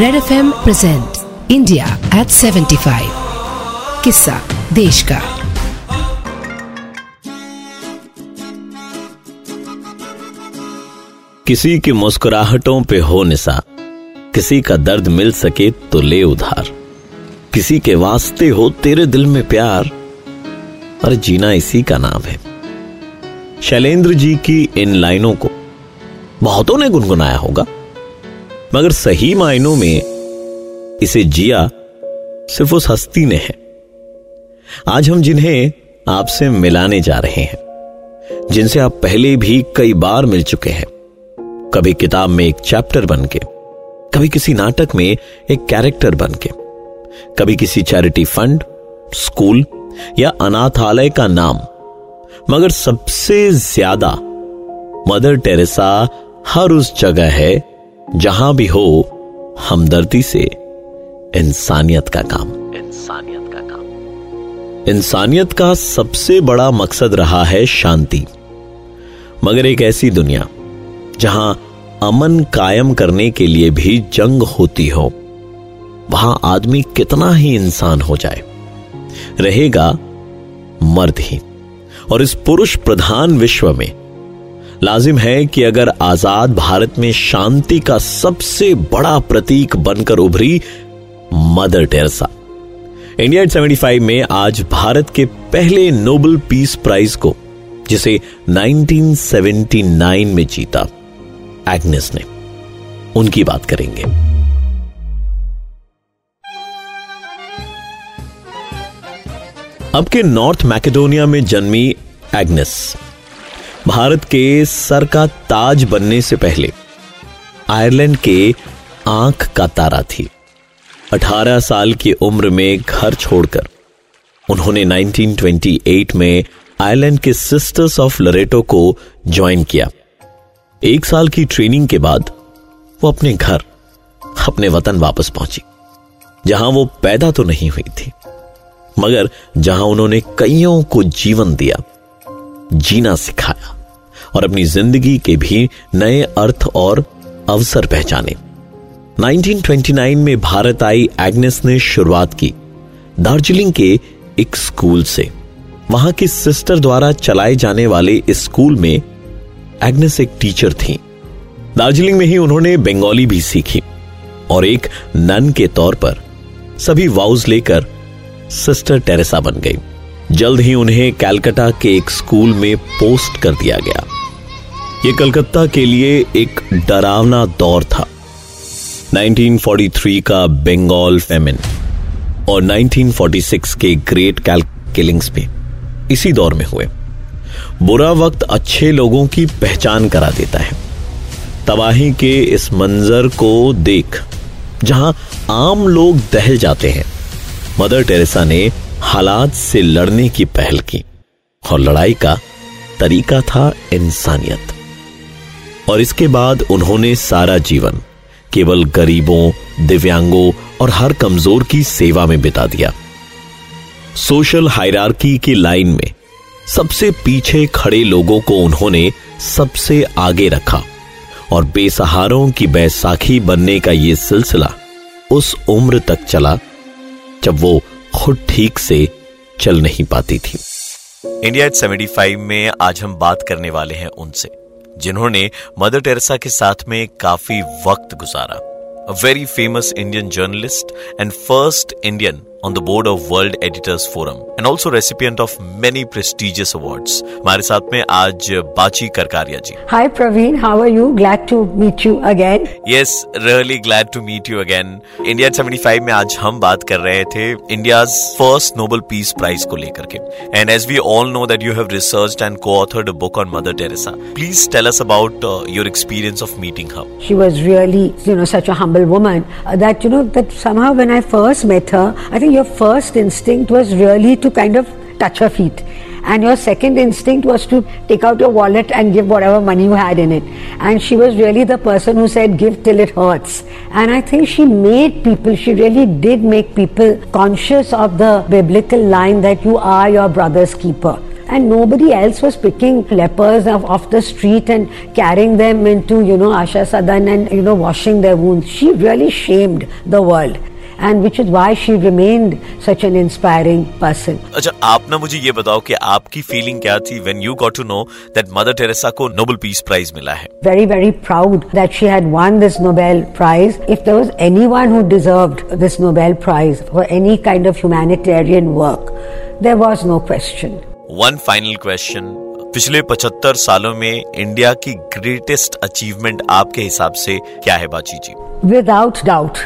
Red FM present India at 75 किस्सा देश का। किसी की मुस्कुराहटों पे हो निसा, किसी का दर्द मिल सके तो ले उधार, किसी के वास्ते हो तेरे दिल में प्यार, और जीना इसी का नाम है। शैलेंद्र जी की इन लाइनों को बहुतों ने गुनगुनाया होगा, मगर सही मायनों में इसे जिया सिर्फ उस हस्ती ने है आज हम जिन्हें आपसे मिलाने जा रहे हैं, जिनसे आप पहले भी कई बार मिल चुके हैं, कभी किताब में एक चैप्टर बन के, कभी किसी नाटक में एक कैरेक्टर बन के, कभी किसी चैरिटी फंड, स्कूल या अनाथालय का नाम, मगर सबसे ज्यादा मदर टेरेसा हर उस जगह है जहां भी हो हमदर्दी से इंसानियत का सबसे बड़ा मकसद रहा है शांति। मगर एक ऐसी दुनिया जहां अमन कायम करने के लिए भी जंग होती हो, वहां आदमी कितना ही इंसान हो जाए, रहेगा मर्द ही। और इस पुरुष प्रधान विश्व में लाजिम है कि अगर आजाद भारत में शांति का सबसे बड़ा प्रतीक बनकर उभरी मदर टेरेसा, इंडिया 75 में आज भारत के पहले नोबेल पीस प्राइज को, जिसे 1979 में जीता, एग्नेस ने, उनकी बात करेंगे। अब के नॉर्थ मैकेडोनिया में जन्मी एग्नेस भारत के सर का ताज बनने से पहले आयरलैंड के आंख का तारा थी। 18 साल की उम्र में घर छोड़कर उन्होंने 1928 में आयरलैंड के सिस्टर्स ऑफ लोरेटो को ज्वाइन किया। एक साल की ट्रेनिंग के बाद वो अपने घर, अपने वतन वापस पहुंची, जहां वो पैदा तो नहीं हुई थी, मगर जहां उन्होंने कईयों को जीवन दिया, जीना सिखाया और अपनी जिंदगी के भी नए अर्थ और अवसर पहचाने। 1929 में भारत आई एग्नेस ने शुरुआत की दार्जिलिंग के एक स्कूल से। वहां की सिस्टर द्वारा चलाए जाने वाले इस स्कूल में एग्नेस एक टीचर थी। दार्जिलिंग में ही उन्होंने बंगाली भी सीखी और एक नन के तौर पर सभी वाउज लेकर सिस्टर टेरेसा बन गई। जल्द ही उन्हें कैलकटा के एक स्कूल में पोस्ट कर दिया गया। यह कलकत्ता के लिए एक डरावना दौर था। 1943 का बंगाल फैमिन और 1946 के ग्रेट कैलकटा किलिंग्स भी इसी दौर में हुए। बुरा वक्त अच्छे लोगों की पहचान करा देता है। तबाही के इस मंजर को देख जहां आम लोग दहल जाते हैं, मदर टेरेसा ने हालात से लड़ने की पहल की, और लड़ाई का तरीका था इंसानियत। और इसके बाद उन्होंने सारा जीवन केवल गरीबों, दिव्यांगों और हर कमजोर की सेवा में बिता दिया। सोशल हायरार्की की लाइन में सबसे पीछे खड़े लोगों को उन्होंने सबसे आगे रखा, और बेसहारों की बैसाखी बनने का यह सिलसिला उस उम्र तक चला जब वो खुद ठीक से चल नहीं पाती थी। इंडिया 75 में आज हम बात करने वाले हैं उनसे जिन्होंने मदर टेरेसा के साथ में काफी वक्त गुजारा। A very famous Indian journalist and first Indian on the board of world editors forum and also recipient of many prestigious awards. हमारे साथ में आज Bachi Karkaria ji. Hi Praveen, how are you? Glad to meet you again. Yes, really glad to meet you again. India 75 में आज हम बात कर रहे थे India's first Nobel peace prize को लेकर के, and as we all know that you have researched and coauthored a book on Mother Teresa. Please tell us about your experience of meeting her. She was really such a humble woman that that somehow when I first met her, I think your first instinct was really to kind of touch her feet, and your second instinct was to take out your wallet and give whatever money you had in it, and she was really the person who said give till it hurts. And I think she really did make people conscious of the biblical line that you are your brother's keeper. and nobody else was picking lepers off the street and carrying them into, Asha Sadhan and, washing their wounds. She really shamed the world. And which is why she remained such an inspiring person. अच्छा, आप ना मुझे ये बताओ कि आपकी feeling क्या थी when you got to know that Mother Teresa को Nobel Peace Prize मिला है? Very, very proud that she had won this Nobel Prize. If there was anyone who deserved this Nobel Prize for any kind of humanitarian work, there was no question. One final question. पिछले 75 सालों में India की greatest achievement आपके हिसाब से क्या है बाची जी? Without doubt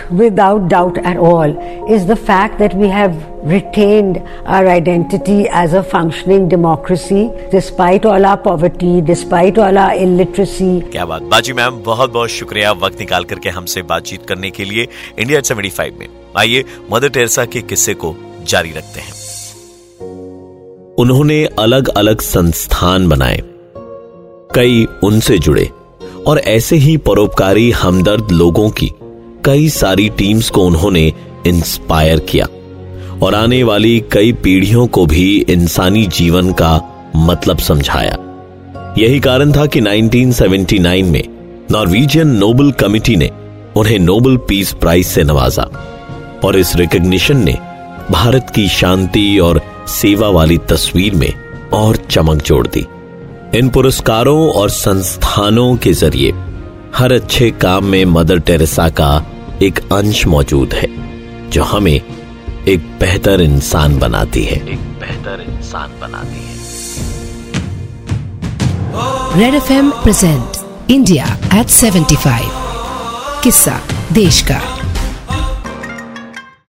at all, is the fact that we have retained our identity as a functioning democracy, despite all our poverty, despite all our illiteracy. क्या बात, बाजी मैम, बहुत बहुत शुक्रिया वक्त निकाल करके हमसे बातचीत करने के लिए इंडिया 75 में. आइए मदर टेरेसा के किस्से को जारी रखते हैं. उन्होंने अलग अलग संस्थान बनाए, कई उनसे जुड़े और ऐसे ही परोपकारी हमदर्द लोगों की कई सारी टीम्स को उन्होंने इंस्पायर किया और आने वाली कई पीढ़ियों को भी इंसानी जीवन का मतलब समझाया. यही कारण था कि 1979 में नॉर्वेजियन नोबेल कमिटी ने उन्हें नोबेल पीस प्राइज से नवाजा और इस रिकग्निशन ने भारत की शांति और सेवा वाली तस्वीर में और चमक जोड़ दी. इन पुरस्कारों और संस्थानों के जरिए हर अच्छे काम में मदर टेरेसा का एक अंश मौजूद है जो हमें एक बेहतर इंसान बनाती है. Red FM present India at 75. किस्सा देश का.